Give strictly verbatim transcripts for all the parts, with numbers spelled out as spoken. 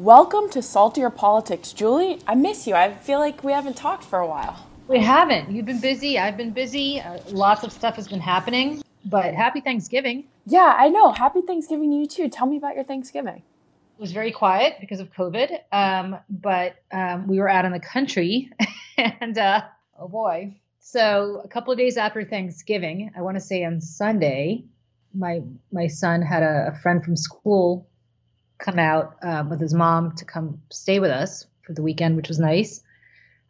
Welcome to Saltier Politics. Julie, I miss you. I feel like we haven't talked for a while. We haven't. You've been busy. I've been busy. Uh, lots of stuff has been happening. But happy Thanksgiving. Yeah, I know. Happy Thanksgiving to you, too. Tell me about your Thanksgiving. It was very quiet because of COVID. Um, but um, we were out in the country. And, uh, oh, boy. So a couple of days after Thanksgiving, I want to say on Sunday, my my son had a, a friend from school come out uh, with his mom to come stay with us for the weekend, which was nice.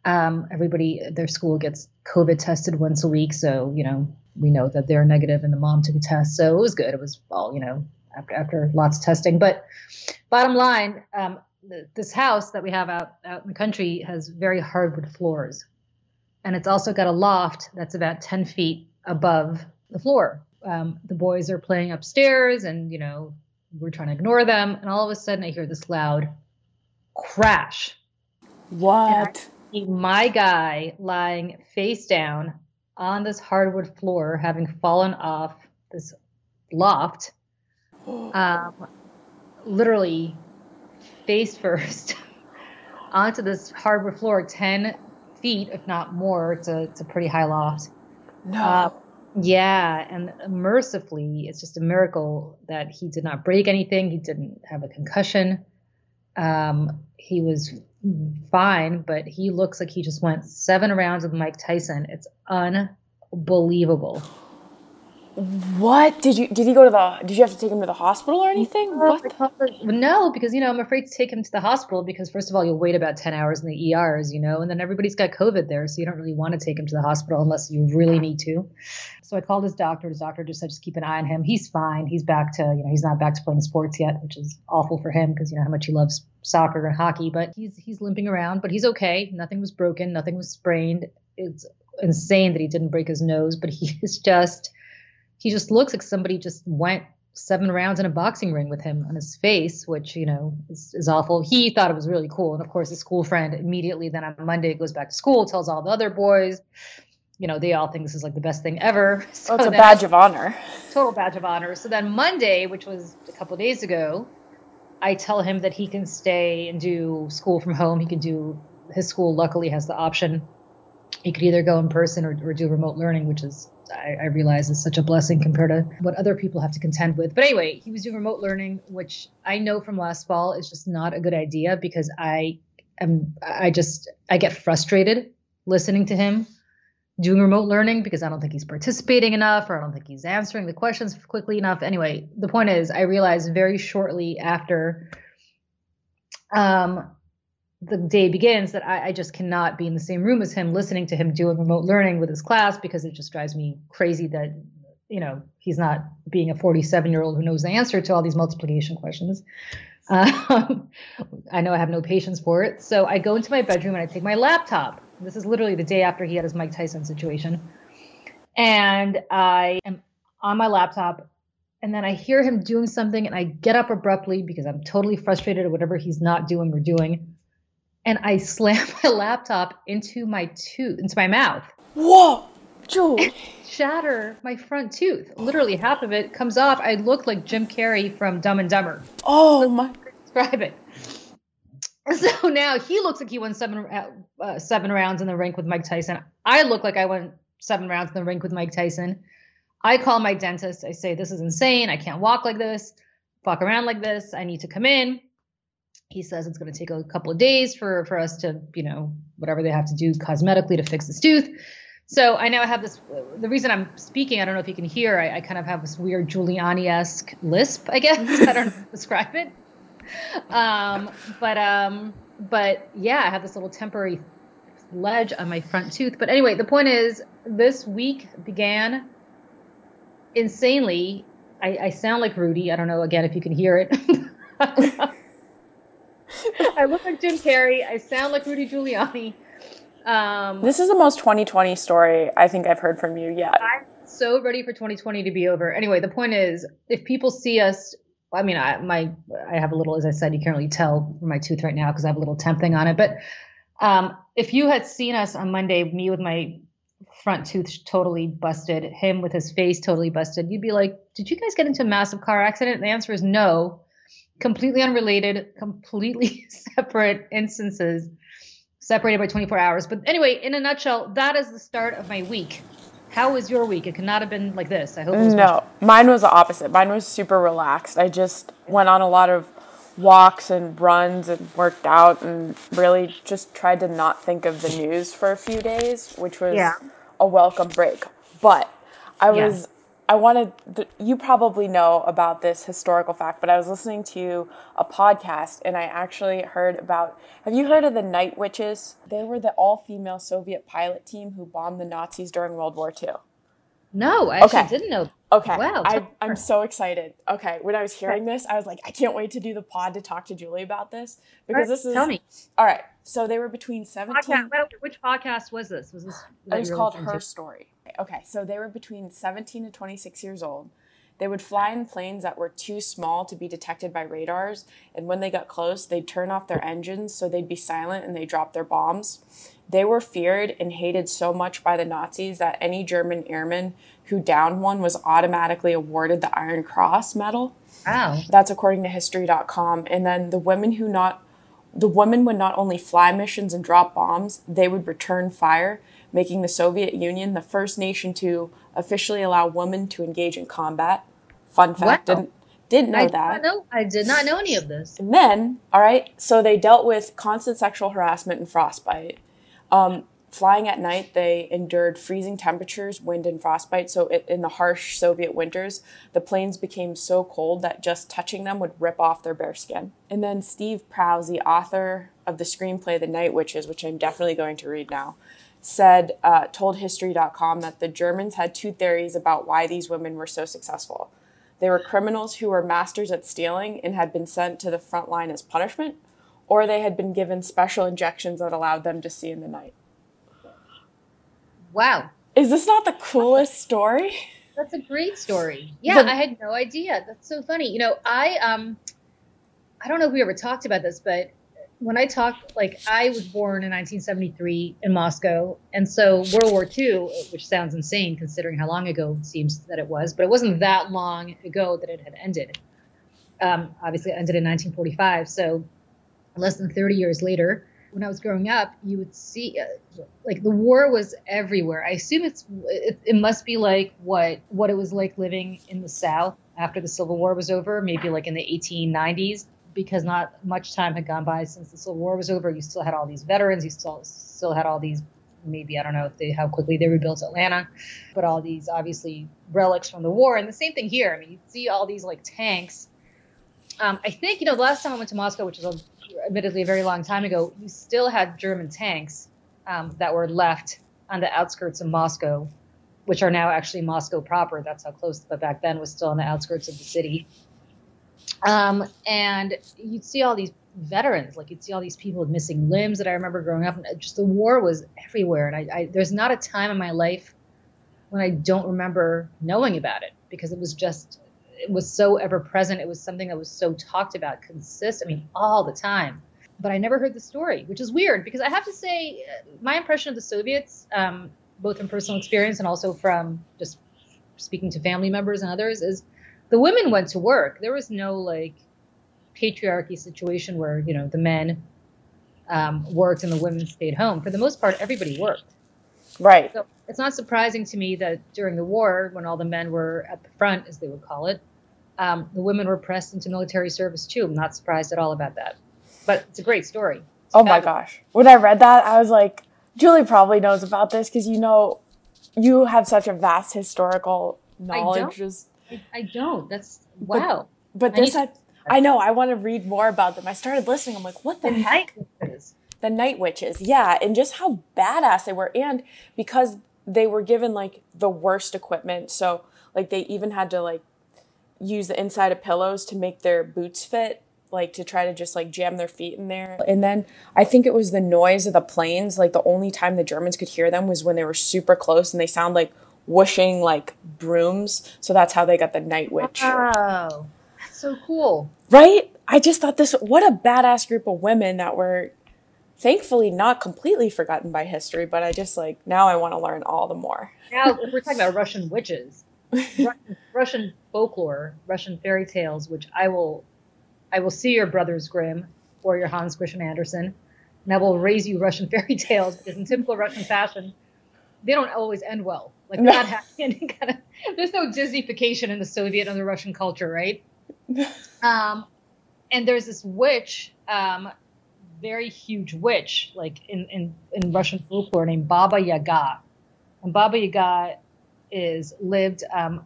Um, everybody at their school gets COVID tested once a week. So, you know, we know that they're negative and the mom took a test. So it was good. It was all, you know, after, after lots of testing. But bottom line, um, th- this house that we have out, out in the country has very hardwood floors. And it's also got a loft that's about ten feet above the floor. Um, the boys are playing upstairs and, you know, we're trying to ignore them. And all of a sudden I hear this loud crash. What? My guy lying face down on this hardwood floor, having fallen off this loft, um, literally face first onto this hardwood floor, ten feet, if not more. It's a, it's a pretty high loft. No. Uh, yeah. And mercifully, it's just a miracle that he did not break anything. He didn't have a concussion. Um, he was fine, but he looks like he just went seven rounds with Mike Tyson. It's unbelievable. What did you? Did he go to the? Did you have to take him to the hospital or anything? No, what? No, because you know I'm afraid to take him to the hospital because first of all you'll wait about ten hours in the E Rs, you know, and then everybody's got COVID there, so you don't really want to take him to the hospital unless you really need to. So I called his doctor. His doctor just said just keep an eye on him. He's fine. He's back to you know he's not back to playing sports yet, which is awful for him because you know how much he loves soccer and hockey, but he's he's limping around, but he's okay. Nothing was broken. Nothing was sprained. It's insane that he didn't break his nose, but he is just he just looks like somebody just went seven rounds in a boxing ring with him on his face, which you know is, is awful. He thought it was really cool, and of course, his school friend immediately then on Monday goes back to school, tells all the other boys. You know, they all think this is like the best thing ever. So oh, it's a then, badge of honor. Total badge of honor. So then Monday, which was a couple of days ago, I tell him that he can stay and do school from home. He can do his school. Luckily, has the option. He could either go in person or, or do remote learning, which is I, I realize is such a blessing compared to what other people have to contend with. But anyway, he was doing remote learning, which I know from last fall is just not a good idea because I am I just I get frustrated listening to him doing remote learning because I don't think he's participating enough or I don't think he's answering the questions quickly enough. Anyway, the point is I realized very shortly after um, the day begins that I, I just cannot be in the same room as him listening to him doing remote learning with his class because it just drives me crazy that, you know, he's not being a forty-seven-year-old who knows the answer to all these multiplication questions. Um, I know I have no patience for it. So I go into my bedroom and I take my laptop. This is literally the day after he had his Mike Tyson situation. And I am on my laptop and then I hear him doing something and I get up abruptly because I'm totally frustrated at whatever he's not doing or doing. And I slam my laptop into my tooth, into my mouth. Whoa, Jules. Shatter my front tooth. Literally half of it comes off. I look like Jim Carrey from Dumb and Dumber. Oh my. Describe it. So now he looks like he won seven uh, seven rounds in the rink with Mike Tyson. I look like I won seven rounds in the rink with Mike Tyson. I call my dentist. I say, this is insane. I can't walk like this, walk around like this. I need to come in. He says it's going to take a couple of days for, for us to, you know, whatever they have to do cosmetically to fix this tooth. So I now have this. The reason I'm speaking, I don't know if you can hear, I, I kind of have this weird Giuliani-esque lisp, I guess. I don't know how to describe it. Um, but, um, but yeah, I have this little temporary ledge on my front tooth. But anyway, the point is this week began insanely. I, I sound like Rudy. I don't know, again, if you can hear it. I look like Jim Carrey. I sound like Rudy Giuliani. Um, this is the most twenty twenty story I think I've heard from you yet. I'm so ready for twenty twenty to be over. Anyway, the point is if people see us, I mean, I my I have a little, as I said, you can't really tell from my tooth right now because I have a little temp thing on it. But um, if you had seen us on Monday, me with my front tooth totally busted, him with his face totally busted, you'd be like, did you guys get into a massive car accident? And the answer is no, completely unrelated, completely separate instances, separated by twenty-four hours. But anyway, in a nutshell, that is the start of my week. How was your week? It could not have been like this. I hope it was no, much- mine was the opposite. Mine was super relaxed. I just went on a lot of walks and runs and worked out and really just tried to not think of the news for a few days, which was yeah. a welcome break. But I was, yeah. I wanted, the, you probably know about this historical fact, but I was listening to a podcast and I actually heard about, have you heard of the Night Witches? They were the all-female Soviet pilot team who bombed the Nazis during World War Two. No, I okay. actually didn't know. Okay. Wow. I, I'm so excited. Okay. When I was hearing okay. this, I was like, I can't wait to do the pod to talk to Julie about this because right, this is. Tell me. All right. So they were between seventeen. seventeen- Which podcast was this? Was this? It was called Her Story. Okay. So they were between seventeen to twenty-six years old. They would fly in planes that were too small to be detected by radars. And when they got close, they'd turn off their engines so they'd be silent and they dropped their bombs. They were feared and hated so much by the Nazis that any German airman who downed one was automatically awarded the Iron Cross Medal. Wow. That's according to history dot com. And then the women who not, the women would not only fly missions and drop bombs, they would return fire, making the Soviet Union the first nation to officially allow women to engage in combat. Fun fact, wow. didn't, didn't know I that. Did not know, I did not know any of this. And then, all right, so they dealt with constant sexual harassment and frostbite. Um, flying at night, they endured freezing temperatures, wind, and frostbite. So it, in the harsh Soviet winters, the planes became so cold that just touching them would rip off their bare skin. And then Steve Prowse, the author of the screenplay The Night Witches, which I'm definitely going to read now, said, uh, told history dot com that the Germans had two theories about why these women were so successful. They were criminals who were masters at stealing and had been sent to the front line as punishment, or they had been given special injections that allowed them to see in the night. Wow. Is this not the coolest story? That's a great story. Yeah, the, I had no idea. That's so funny. You know, I um, I don't know if we ever talked about this, but when I talk, like I was born in nineteen seventy-three in Moscow. And so World War Two, which sounds insane considering how long ago it seems that it was, but it wasn't that long ago that it had ended. Um, obviously it ended in nineteen forty-five. So less than thirty years later, when I was growing up, you would see uh, like the war was everywhere. I assume it's it, it must be like what what it was like living in the South after the Civil War was over, maybe like in the eighteen nineties. Because not much time had gone by since the Civil War was over. You still had all these veterans. You still still had all these, maybe, I don't know if they, how quickly they rebuilt Atlanta, but all these, obviously, relics from the war. And the same thing here. I mean, you see all these, like, tanks. Um, I think, you know, the last time I went to Moscow, which was admittedly a very long time ago, you still had German tanks um, that were left on the outskirts of Moscow, which are now actually Moscow proper. That's how close, but back then was still on the outskirts of the city. Um, and you'd see all these veterans, like you'd see all these people with missing limbs that I remember growing up. And just the war was everywhere. And I, I, there's not a time in my life when I don't remember knowing about it because it was just, it was so ever present. It was something that was so talked about consist, I mean, all the time, but I never heard the story, which is weird because I have to say my impression of the Soviets, um, both from personal experience and also from just speaking to family members and others is, the women went to work. There was no like patriarchy situation where, you know, the men um, worked and the women stayed home. For the most part, everybody worked. Right. So it's not surprising to me that during the war, when all the men were at the front, as they would call it, um, the women were pressed into military service too. I'm not surprised at all about that. But it's a great story. It's oh fabulous. My gosh. When I read that, I was like, Julie probably knows about this because, you know, you have such a vast historical knowledge. I don't. That's wow. But, but this, I, I know. I want to read more about them. I started listening. I'm like, what the, the heck? Night Witches. The Night Witches. Yeah, and just how badass they were, and because they were given like the worst equipment, so like they even had to like use the inside of pillows to make their boots fit, like to try to just like jam their feet in there. And then I think it was the noise of the planes. Like the only time the Germans could hear them was when they were super close, and they sound like whooshing like brooms. So that's how they got the Night Witch. Wow. That's so cool. Right? I just thought this, what a badass group of women that were thankfully not completely forgotten by history, but I just like, now I want to learn all the more. Now we're talking about Russian witches, Russian, Russian folklore, Russian fairy tales, which I will I will see your Brothers Grimm or your Hans Christian Andersen, and I will raise you Russian fairy tales, because in typical Russian fashion, they don't always end well. Like, they're not happy ending. Kind of, there's no Disneyfication in the Soviet and the Russian culture, right? Um, and there's this witch, um, very huge witch, like in, in, in Russian folklore, named Baba Yaga. And Baba Yaga is lived um,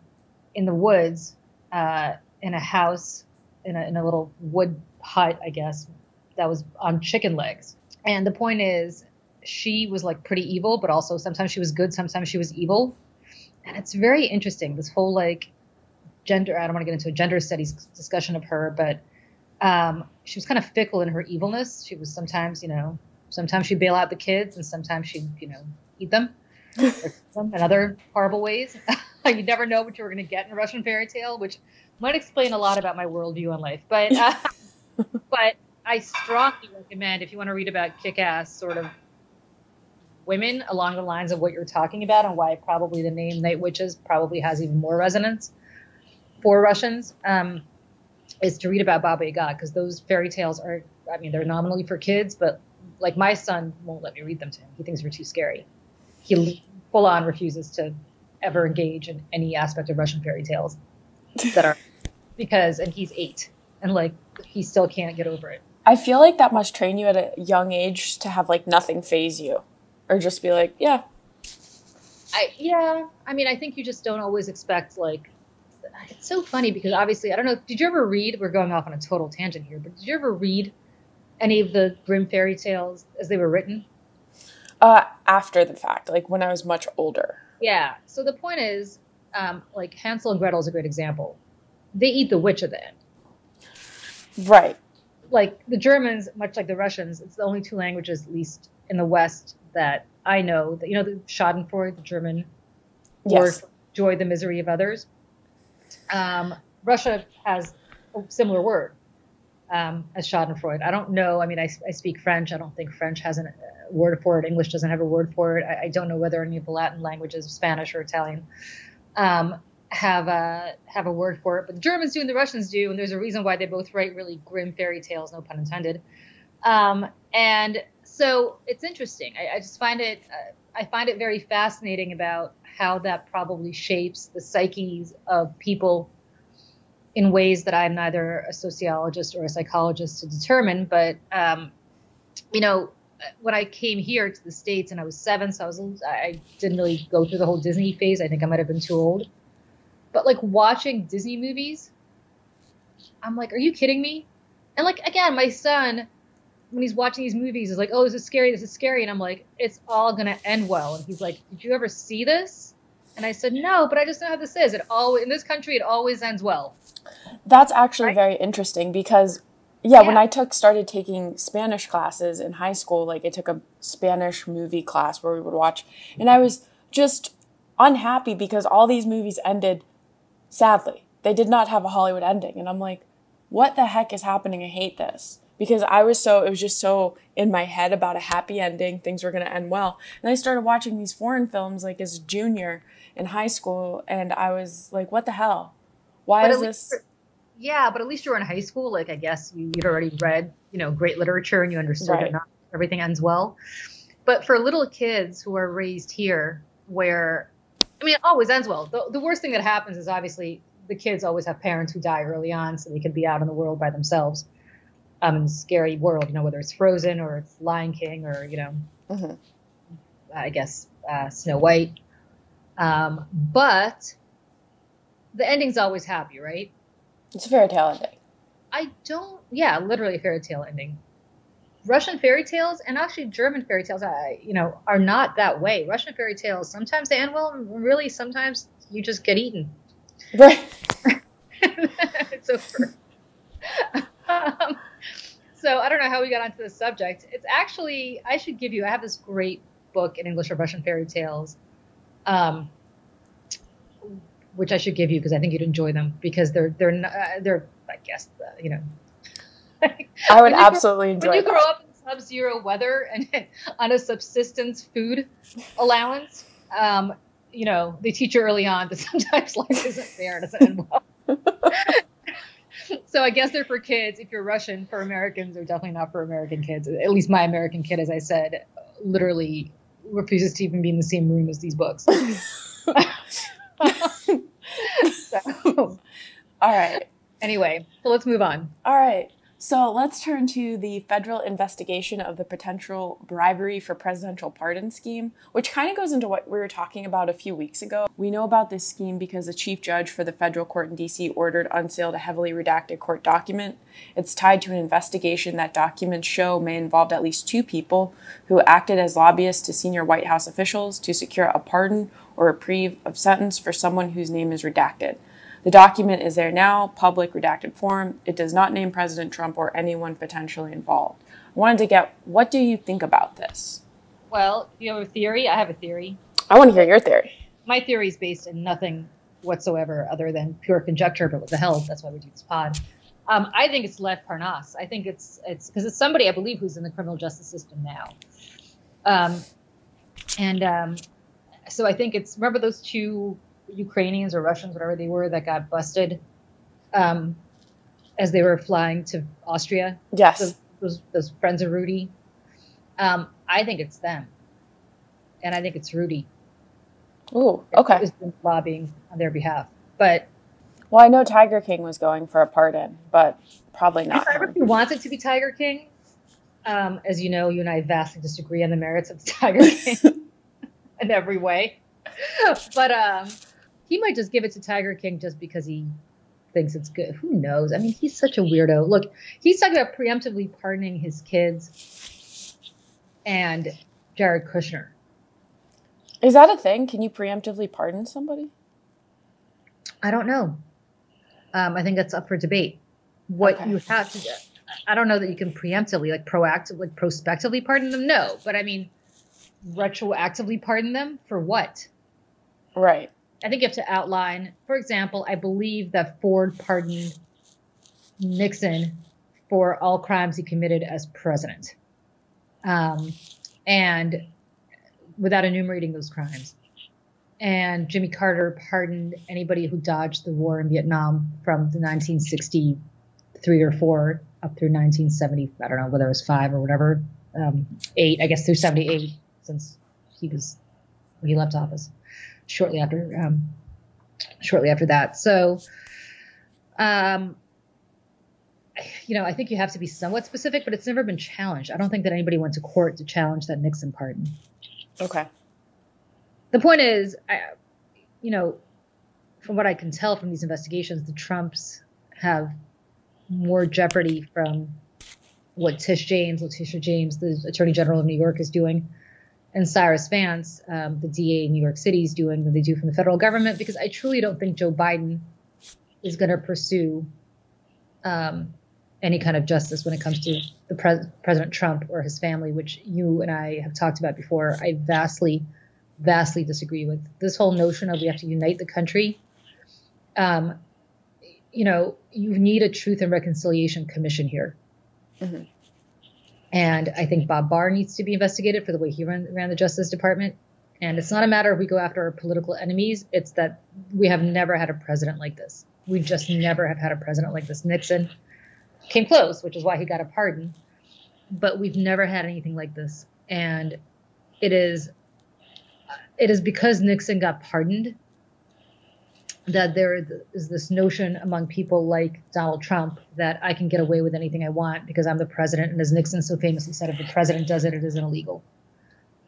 in the woods, uh, in a house, in a, in a little wood hut, I guess, that was on chicken legs. And the point is, she was like pretty evil, but also sometimes she was good, sometimes she was evil. And it's very interesting, this whole like gender, I don't want to get into a gender studies discussion of her, but um, she was kind of fickle in her evilness. She was sometimes, you know, sometimes she'd bail out the kids, and sometimes she'd, you know, eat them in other horrible ways. You never know what you were going to get in a Russian fairy tale, which might explain a lot about my worldview on life. But, uh, but I strongly recommend, if you want to read about kick-ass sort of women along the lines of what you're talking about, and why probably the name Night Witches probably has even more resonance for Russians, um, is to read about Baba Yaga, because those fairy tales are, I mean, they're nominally for kids, but like my son won't let me read them to him. He thinks they're too scary. He full on refuses to ever engage in any aspect of Russian fairy tales that are because, and he's eight, and like, he still can't get over it. I feel like that must train you at a young age to have like nothing faze you. Or just be like, yeah. I Yeah. I mean, I think you just don't always expect, like, it's so funny because obviously, I don't know, did you ever read, we're going off on a total tangent here, but did you ever read any of the Grimm fairy tales as they were written? Uh, after the fact, like when I was much older. Yeah. So the point is, um, like Hansel and Gretel is a great example. They eat the witch at the end. Right. Like the Germans, much like the Russians, it's the only two languages, at least in the West, that I know that, you know, the Schadenfreude, the German word, yes, joy, the misery of others. Um, Russia has a similar word um, as Schadenfreude. I don't know. I mean, I, I speak French. I don't think French has a word for it. English doesn't have a word for it. I, I don't know whether any of the Latin languages, Spanish or Italian, um, have a, have a word for it. But the Germans do and the Russians do. And there's a reason why they both write really grim fairy tales, no pun intended. Um, and so it's interesting. I, I just find it, uh, I find it very fascinating about how that probably shapes the psyches of people in ways that I'm neither a sociologist or a psychologist to determine. But, um, you know, when I came here to the States and I was seven, so I was, I didn't really go through the whole Disney phase. I think I might've been too old, but like watching Disney movies, I'm like, are you kidding me? And like, again, my son, when he's watching these movies, is like, oh, this is scary, this is scary. And I'm like, it's all going to end well. And he's like, did you ever see this? And I said, no, but I just know how this is. It always, in this country, it always ends well. That's actually right? Very interesting because, yeah, yeah, when I took started taking Spanish classes in high school, like I took a Spanish movie class where we would watch. And I was just unhappy because all these movies ended sadly. They did not have a Hollywood ending. And I'm like, what the heck is happening? I hate this. Because I was so, it was just so in my head about a happy ending, things were going to end well. And I started watching these foreign films like as a junior in high school, and I was like, what the hell? Why but is this? Yeah, but at least you were in high school. Like, I guess you, you'd already read, you know, great literature and you understood right. It. Not everything ends well. But for little kids who are raised here where, I mean, it always ends well. The, the worst thing that happens is obviously the kids always have parents who die early on so they can be out in the world by themselves. Um, scary world, you know, whether it's Frozen or it's Lion King or, you know, mm-hmm. I guess uh, Snow White. Um, but the ending's always happy, right? It's a fairy tale ending. I don't, yeah, literally a fairy tale ending. Russian fairy tales and actually German fairy tales, I, you know, are not that way. Russian fairy tales, sometimes they end well, and really sometimes you just get eaten. Right. It's over. Um, so I don't know how we got onto this subject. It's actually, I should give you, I have this great book in English of Russian fairy tales, um, which I should give you because I think you'd enjoy them because they're, they're, not, they're, I guess, uh, you know, I would absolutely enjoy them. When you grow up in sub-zero weather and on a subsistence food allowance, um, you know, they teach you early on that sometimes life isn't fair and doesn't end well. So I guess they're for kids. If you're Russian, for Americans, they're definitely not for American kids. At least my American kid, as I said, literally refuses to even be in the same room as these books. So. All right. Anyway, so let's move on. All right. So let's turn to the federal investigation of the potential bribery for presidential pardon scheme, which kind of goes into what we were talking about a few weeks ago. We know about this scheme because the chief judge for the federal court in D C ordered unsealed a heavily redacted court document. It's tied to an investigation that documents show may involve at least two people who acted as lobbyists to senior White House officials to secure a pardon or reprieve of sentence for someone whose name is redacted. The document is there now, public, redacted form. It does not name President Trump or anyone potentially involved. I wanted to get, what do you think about this? Well, you have a theory? I have a theory. I want to hear your theory. My theory is based in nothing whatsoever other than pure conjecture, but what the hell? That's why we do this pod. Um, I think it's Lev Parnas. I think it's, it's because it's somebody, I believe, who's in the criminal justice system now. Um, and um, so I think it's, remember those two Ukrainians or Russians, whatever they were, that got busted um, as they were flying to Austria. Yes. So those, those friends of Rudy. Um, I think it's them. And I think it's Rudy. Ooh, okay. Who's been lobbying on their behalf. But. Well, I know Tiger King was going for a pardon, but probably not. If everybody wants it to be Tiger King, um, as you know, you and I vastly disagree on the merits of Tiger King in every way. But, um. He might just give it to Tiger King just because he thinks it's good. Who knows? I mean, he's such a weirdo. Look, he's talking about preemptively pardoning his kids and Jared Kushner. Is that a thing? Can you preemptively pardon somebody? I don't know. Um, I think that's up for debate. What okay. you have to do. I don't know that you can preemptively, like proactively, like prospectively pardon them. No. But I mean, retroactively pardon them for what? Right. I think you have to outline, for example, I believe that Ford pardoned Nixon for all crimes he committed as president. Um, and without enumerating those crimes. And Jimmy Carter pardoned anybody who dodged the war in Vietnam from the nineteen sixty-three or four up through nineteen seventy. I don't know whether it was five or whatever, um, eight, I guess through seventy-eight, since he was, he left office. Shortly after, um, shortly after that. So, um, you know, I think you have to be somewhat specific, but it's never been challenged. I don't think that anybody went to court to challenge that Nixon pardon. Okay. The point is, I, you know, from what I can tell from these investigations, the Trumps have more jeopardy from what Tish James, Letitia James, the Attorney General of New York, is doing. And Cyrus Vance, um, the D A in New York City, is doing what they do from the federal government, because I truly don't think Joe Biden is going to pursue um, any kind of justice when it comes to the pres- President Trump or his family, which you and I have talked about before. I vastly, vastly disagree with this whole notion of we have to unite the country. Um, you know, you need a Truth and Reconciliation Commission here. Mm-hmm. And I think Bob Barr needs to be investigated for the way he ran, ran the Justice Department. And it's not a matter of we go after our political enemies. It's that we have never had a president like this. We just never have had a president like this. Nixon came close, which is why he got a pardon. But we've never had anything like this. And it is it is because Nixon got pardoned that there is this notion among people like Donald Trump that I can get away with anything I want because I'm the president. And as Nixon so famously said, if the president does it, it isn't illegal.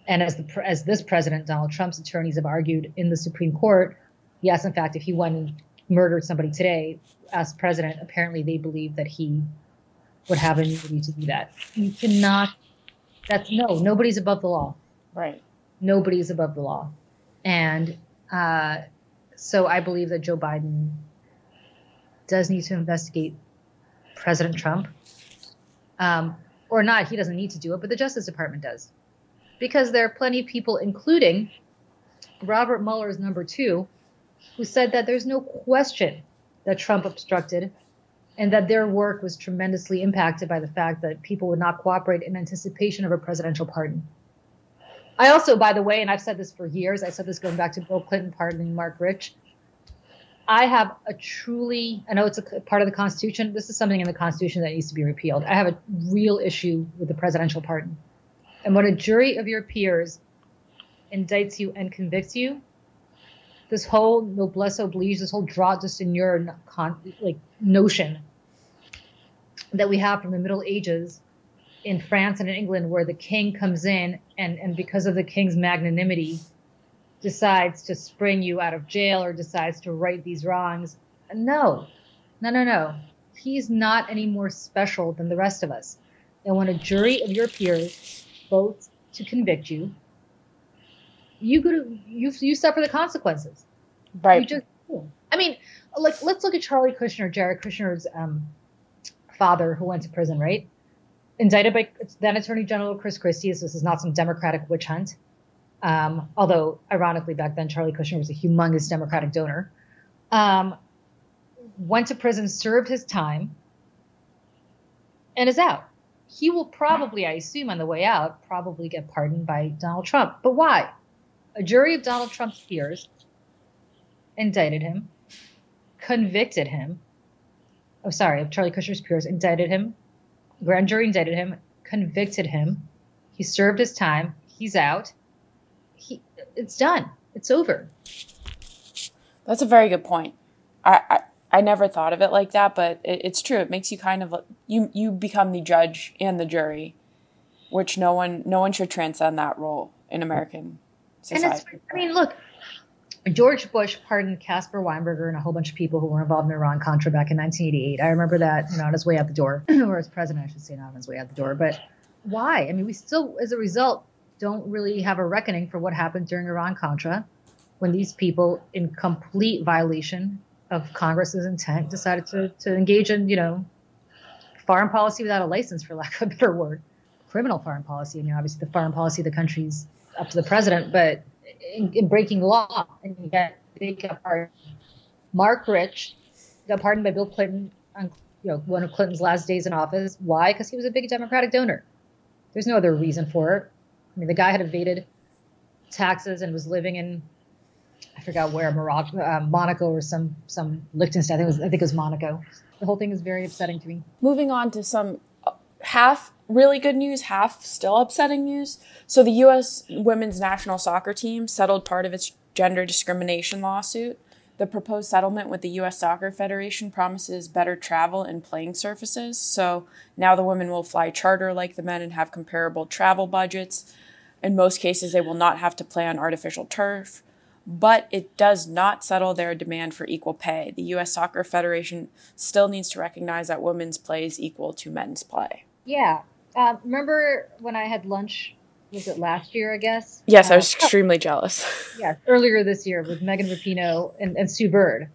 And as the as this president, Donald Trump's attorneys have argued in the Supreme Court, yes, in fact, if he went and murdered somebody today as president, apparently they believe that he would have immunity to do that. You cannot, that's no, nobody's above the law. Right. Nobody's above the law. And, uh, So I believe that Joe Biden does need to investigate President Trump, um, or not. He doesn't need to do it, but the Justice Department does, because there are plenty of people, including Robert Mueller's number two, who said that there's no question that Trump obstructed and that their work was tremendously impacted by the fact that people would not cooperate in anticipation of a presidential pardon. I also, by the way, and I've said this for years, I said this going back to Bill Clinton pardoning Mark Rich. I have a truly, I know it's a part of the Constitution. This is something in the Constitution that needs to be repealed. I have a real issue with the presidential pardon. And when a jury of your peers indicts you and convicts you, this whole noblesse oblige, this whole draw just in your con- like notion that we have from the Middle Ages in France and in England, where the king comes in and, and because of the king's magnanimity, decides to spring you out of jail or decides to right these wrongs. No, no, no, no. He's not any more special than the rest of us. And when a jury of your peers votes to convict you, you go to, you you suffer the consequences. Right. You just, I mean, like, let's look at Charlie Kushner, Jared Kushner's um, father, who went to prison, right? Indicted by then Attorney General Chris Christie. So this is not some Democratic witch hunt. Um, although, ironically, back then, Charlie Kushner was a humongous Democratic donor. Um, went to prison, served his time, and is out. He will probably, I assume, on the way out, probably get pardoned by Donald Trump. But why? A jury of Donald Trump's peers indicted him, convicted him. Oh, sorry, of Charlie Kushner's peers indicted him. Grand jury indicted him, convicted him. He served his time. He's out. He, it's done. It's over. That's a very good point. I, I, I never thought of it like that, but it, it's true. It makes you kind of you you become the judge and the jury, which no one no one should transcend that role in American society. And it's, I mean, look, George Bush pardoned Caspar Weinberger and a whole bunch of people who were involved in Iran-Contra back in nineteen eighty-eight. I remember that, you know, on his way out the door, or as president, I should say, not on his way out the door. But why? I mean, we still, as a result, don't really have a reckoning for what happened during Iran-Contra when these people, in complete violation of Congress's intent, decided to, to engage in, you know, foreign policy without a license, for lack of a better word, criminal foreign policy. I mean, obviously the foreign policy of the country's up to the president, but in, in breaking law, and yet they got pardoned. Mark Rich got pardoned by Bill Clinton on, you know, one of Clinton's last days in office. Why? Because he was a big Democratic donor. There's no other reason for it. I mean, the guy had evaded taxes and was living in, I forgot where, Morocco, uh, Monaco or some, some Liechtenstein. I think, it was, I think it was Monaco. The whole thing is very upsetting to me. Moving on to some half really good news, half still upsetting news. So the U S women's national soccer team settled part of its gender discrimination lawsuit. The proposed settlement with the U S Soccer Federation promises better travel and playing surfaces. So now the women will fly charter like the men and have comparable travel budgets. In most cases, they will not have to play on artificial turf, but it does not settle their demand for equal pay. The U S Soccer Federation still needs to recognize that women's play is equal to men's play. Yeah. Uh, remember when I had lunch, was it last year, I guess? Yes, uh, I was extremely jealous. Yes, earlier this year with Megan Rapinoe and, and Sue Bird,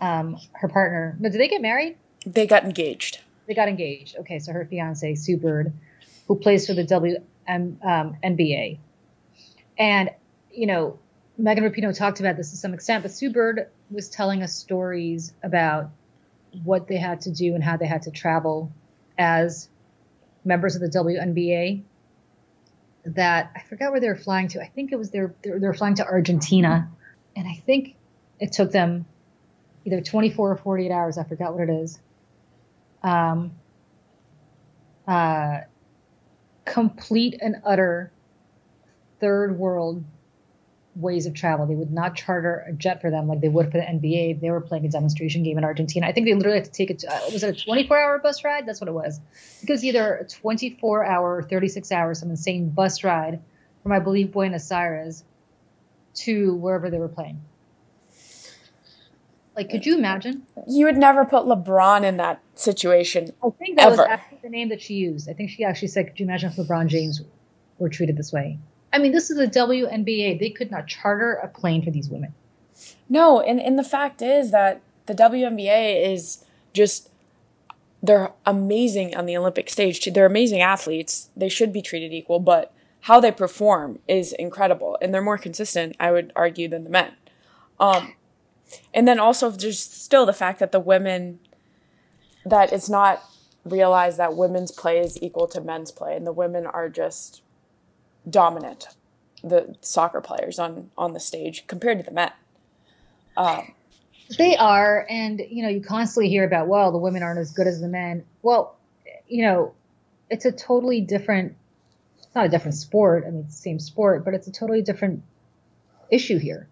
um, her partner. No, did they get married? They got engaged. They got engaged. Okay, so her fiance, Sue Bird, who plays for the W N B A. And, you know, Megan Rapinoe talked about this to some extent, but Sue Bird was telling us stories about what they had to do and how they had to travel as members of the W N B A. That I forgot where they were flying to. I think it was they were, they were flying to Argentina. And I think it took them either twenty-four or forty-eight hours. I forgot what it is. Um, uh, complete and utter third world ways of travel. They would not charter a jet for them like they would for the N B A. They were playing a demonstration game in Argentina. I think they literally had to take it. To, uh, was it a twenty-four hour bus ride? That's what it was. It was either a twenty-four hour or thirty-six hour, some insane bus ride from, I believe, Buenos Aires to wherever they were playing. Like, could you imagine? You would never put LeBron in that situation. I think that ever. was actually the name that she used. I think she actually said, could you imagine if LeBron James were treated this way? I mean, this is the W N B A. They could not charter a plane for these women. No, and, and the fact is that the W N B A is just, they're amazing on the Olympic stage. They're amazing athletes. They should be treated equal, but how they perform is incredible. And they're more consistent, I would argue, than the men. Um, and then also just still the fact that the women, that it's not realized that women's play is equal to men's play. And the women are just dominant, the soccer players on, on the stage compared to the men. Um, They are. And, you know, you constantly hear about, well, the women aren't as good as the men. Well, you know, it's a totally different, it's not a different sport. I mean, it's the same sport, but it's a totally different issue here.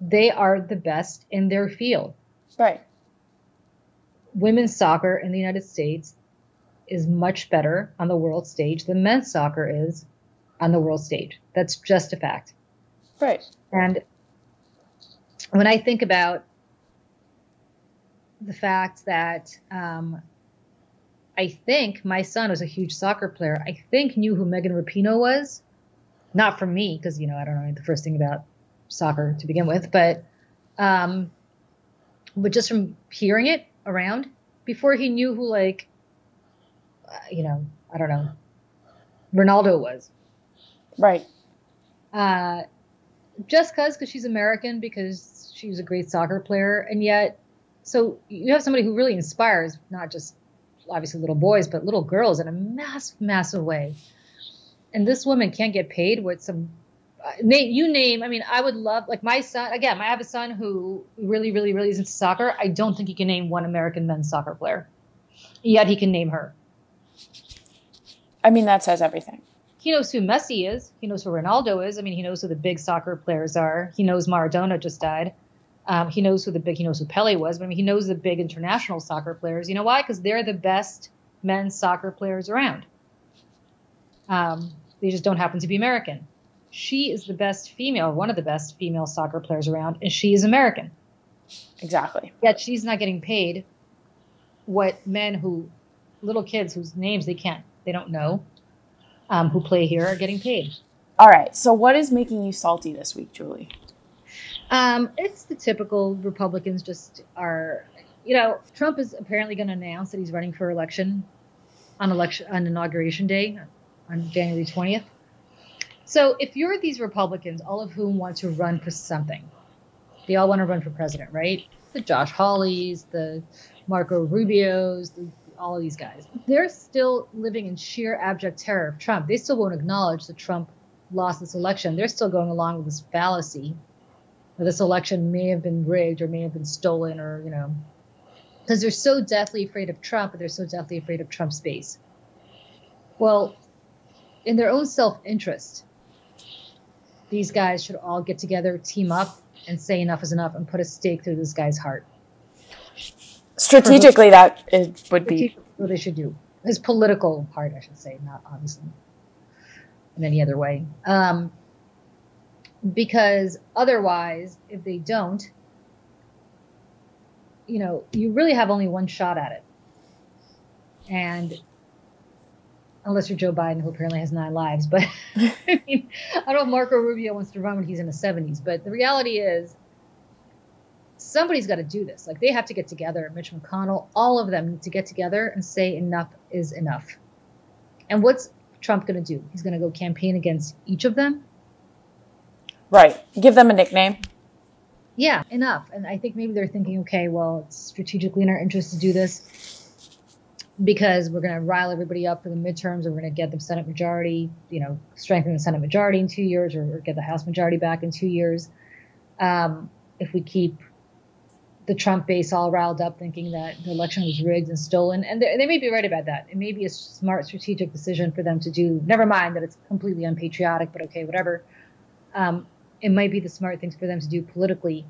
They are the best in their field. Right. Women's soccer in the United States is much better on the world stage than men's soccer is on the world stage. That's just a fact. Right. And when I think about the fact that um, I think my son was a huge soccer player, I think knew who Megan Rapinoe was. Not from me, because, you know, I don't know the first thing about soccer to begin with, but um, but just from hearing it around, before he knew who, like, uh, you know, I don't know, Ronaldo was. Right. Uh, just because, because she's American, because she was a great soccer player, and yet, so you have somebody who really inspires not just obviously little boys, but little girls in a massive, massive way. And this woman can't get paid with some uh, name, you name. I mean, I would love, like my son, again, I have a son who really, really, really is into soccer. I don't think he can name one American men's soccer player, yet he can name her. I mean, that says everything. He knows who Messi is. He knows who Ronaldo is. I mean, he knows who the big soccer players are. He knows Maradona just died. Um, he knows who the big, he knows who Pele was. But I mean, he knows the big international soccer players. You know why? Because they're the best men's soccer players around. Um, they just don't happen to be American. She is the best female, one of the best female soccer players around, and she is American. Exactly. Yet she's not getting paid what men who, little kids whose names they can't, they don't know, Um, who play here are getting paid. All right. So what is making you salty this week, Julie? Um, it's the typical Republicans just are, you know, Trump is apparently going to announce that he's running for election on election on Inauguration Day on January twentieth. So if you're these Republicans, all of whom want to run for something, they all want to run for president, right? The Josh Hawleys, the Marco Rubios, the all of these guys, they're still living in sheer abject terror of Trump. They still won't acknowledge that Trump lost this election. They're still going along with this fallacy that this election may have been rigged or may have been stolen, or, you know, because they're so deathly afraid of Trump, but they're so deathly afraid of Trump's base. Well, in their own self-interest, these guys should all get together, team up, and say enough is enough and put a stake through this guy's heart. Strategically, that it would be what they should do. His political part, I should say, not obviously in any other way. Um, because otherwise, if they don't, you know, you really have only one shot at it. And unless you're Joe Biden, who apparently has nine lives, but I mean, I don't know if Marco Rubio wants to run when he's in his seventies, but the reality is, somebody's got to do this. Like, they have to get together. Mitch McConnell, all of them need to get together and say enough is enough. And what's Trump going to do? He's going to go campaign against each of them? Right. Give them a nickname. Yeah, enough. And I think maybe they're thinking, okay, well, it's strategically in our interest to do this because we're going to rile everybody up for the midterms, or we're going to get the Senate majority, you know, strengthen the Senate majority in two years, or get the House majority back in two years. Um, if we keep the Trump base all riled up thinking that the election was rigged and stolen. And they, they may be right about that. It may be a smart strategic decision for them to do. Never mind that it's completely unpatriotic, but okay, whatever. Um, it might be the smart thing for them to do politically,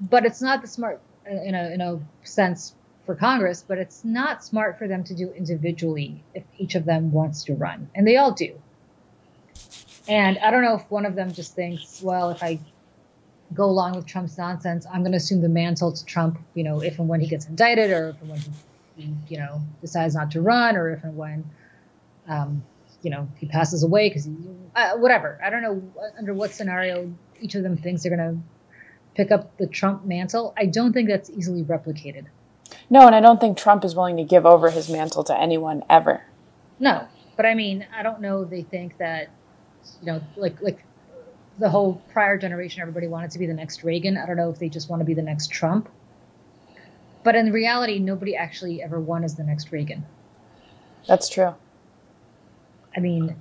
but it's not the smart, in a, in a sense for Congress, but it's not smart for them to do individually if each of them wants to run. And they all do. And I don't know if one of them just thinks, well, if I go along with Trump's nonsense, I'm going to assume the mantle to Trump, you know, if and when he gets indicted, or if and when he, you know, decides not to run, or if and when, um, you know, he passes away because he, uh, whatever. I don't know under what scenario each of them thinks they're going to pick up the Trump mantle. I don't think that's easily replicated. No, and I don't think Trump is willing to give over his mantle to anyone ever. No, but I mean, I don't know. They think that, you know, like, like, the whole prior generation, everybody wanted to be the next Reagan. I don't know if they just want to be the next Trump. But in reality, nobody actually ever won as the next Reagan. That's true. I mean,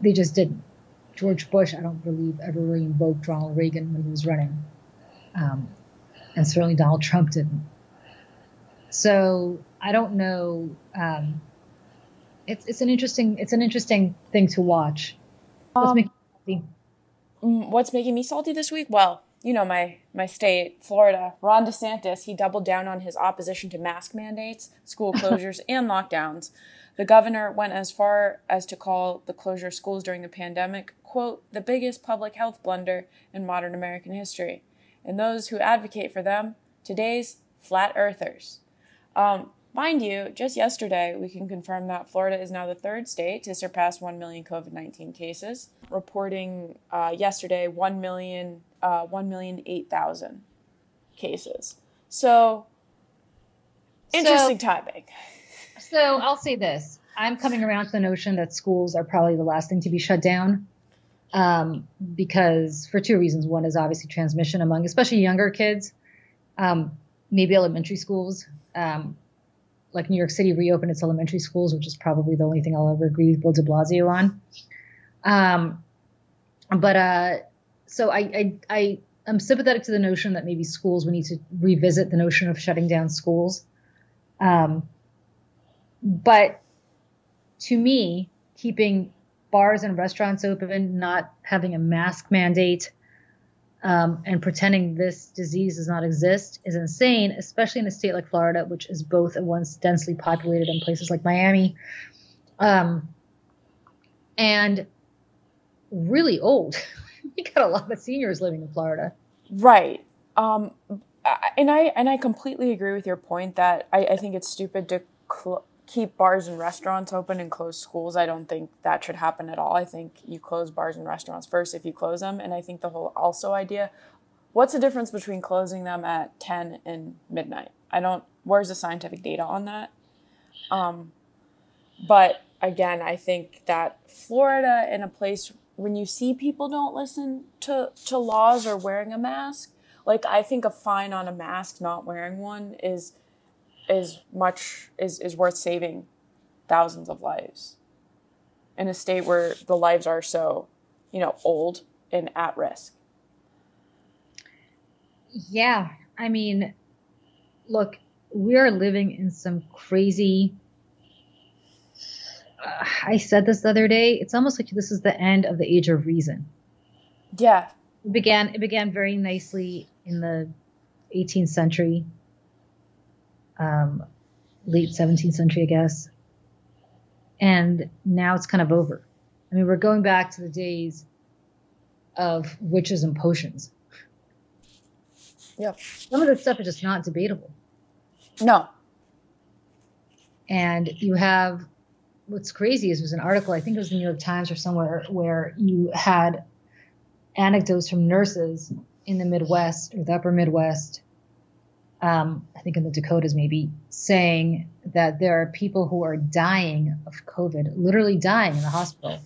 they just didn't. George Bush, I don't believe, ever really invoked Ronald Reagan when he was running. Um, and certainly Donald Trump didn't. So I don't know. Um, it's it's an interesting it's an interesting thing to watch. What's um, making you salty? What's making me salty this week? Well, you know my my state, Florida. Ron DeSantis, he doubled down on his opposition to mask mandates, school closures, and lockdowns. The governor went as far as to call the closure of schools during the pandemic, quote, the biggest public health blunder in modern American history. And those who advocate for them, today's flat earthers. Um, mind you, just yesterday, we can confirm that Florida is now the third state to surpass one million COVID nineteen cases, reporting uh, yesterday one million, uh, one million eight thousand cases. So, interesting so, timing. So I'll say this. I'm coming around to the notion that schools are probably the last thing to be shut down um, because for two reasons. One is obviously transmission among especially younger kids, um, maybe elementary schools. Um, like New York City reopened its elementary schools, which is probably the only thing I'll ever agree with Bill de Blasio on. Um, but uh, so I, I, I am sympathetic to the notion that maybe schools, we need to revisit the notion of shutting down schools. Um But to me, keeping bars and restaurants open, not having a mask mandate, um, and pretending this disease does not exist is insane, especially in a state like Florida, which is both at once densely populated and places like Miami, um, and really old. We got a lot of seniors living in Florida. Right. Um, and I and I completely agree with your point that I, I think it's stupid to cl- keep bars and restaurants open and close schools. I don't think that should happen at all. I think you close bars and restaurants first if you close them. And I think the whole also idea, what's the difference between closing them at ten and midnight? I don't, where's the scientific data on that? Um, but again, I think that Florida in a place when you see people don't listen to, to laws or wearing a mask, like I think a fine on a mask, not wearing one is is much is, is worth saving thousands of lives in a state where the lives are so, you know, old and at risk. Yeah. I mean, look, we are living in some crazy, uh, I said this the other day, it's almost like this is the end of the age of reason. Yeah. It began, it began very nicely in the eighteenth century. Um, late seventeenth century, I guess. And now it's kind of over. I mean, we're going back to the days of witches and potions. Yeah. Some of this stuff is just not debatable. No. And you have, what's crazy is, there's an article, I think it was the New York Times or somewhere, where you had anecdotes from nurses in the Midwest or the upper Midwest, Um, I think in the Dakotas maybe, saying that there are people who are dying of COVID, literally dying in the hospital.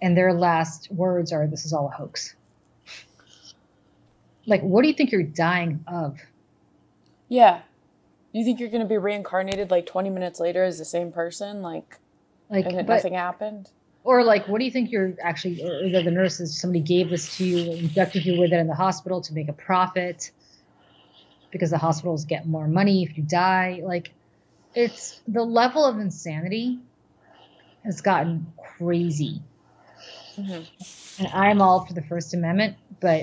And their last words are, this is all a hoax. Like, what do you think you're dying of? Yeah. You think you're going to be reincarnated like twenty minutes later as the same person? Like, like and it, but, nothing happened? Or like, what do you think you're actually, or that the nurses, somebody gave this to you, injected you with it in the hospital to make a profit? Because the hospitals get more money if you die. Like, it's the level of insanity has gotten crazy. Mm-hmm. And I'm all for the First Amendment, but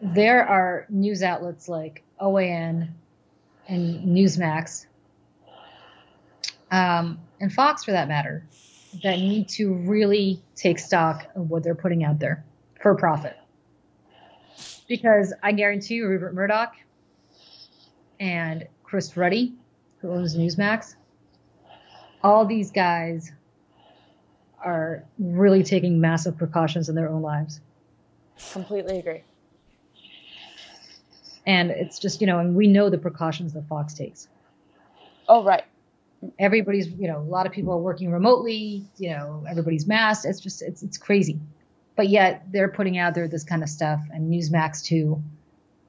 there are news outlets like O A N and Newsmax, um, and Fox for that matter, that need to really take stock of what they're putting out there for profit. Because I guarantee you, Rupert Murdoch and Chris Ruddy, who owns Newsmax, all these guys are really taking massive precautions in their own lives. Completely agree. And it's just, you know, and we know the precautions that Fox takes. Oh, right. Everybody's, you know, a lot of people are working remotely, you know, everybody's masked. It's just, it's it's crazy. But yet they're putting out there this kind of stuff, and Newsmax too.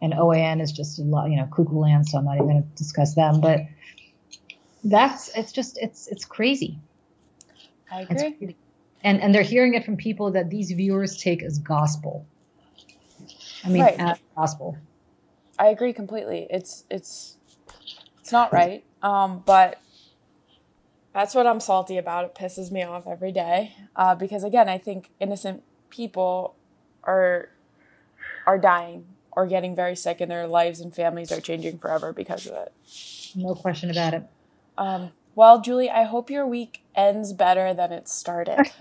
And O A N is just a lot, you know, cuckoo land, so I'm not even going to discuss them. But that's, it's just, it's it's crazy. I agree. It's crazy. And, and they're hearing it from people that these viewers take as gospel. I mean, right. As gospel. I agree completely. It's it's it's not right. Um, but that's what I'm salty about. It pisses me off every day uh, because, again, I think innocent people are are dying or getting very sick, and their lives and families are changing forever because of it. No question about it. Um, well, Julie, I hope your week ends better than it started.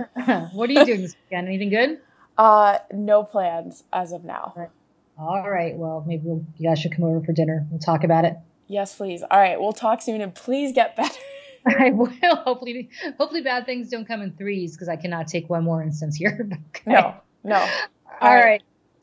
What are you doing this weekend? Anything good? Uh, no plans as of now. All right. All right. Well, maybe we'll, you guys should come over for dinner. We'll talk about it. Yes, please. All right. We'll talk soon, and please get better. I will. Hopefully, hopefully bad things don't come in threes, because I cannot take one more instance here. Okay. No, no. All, All right. right.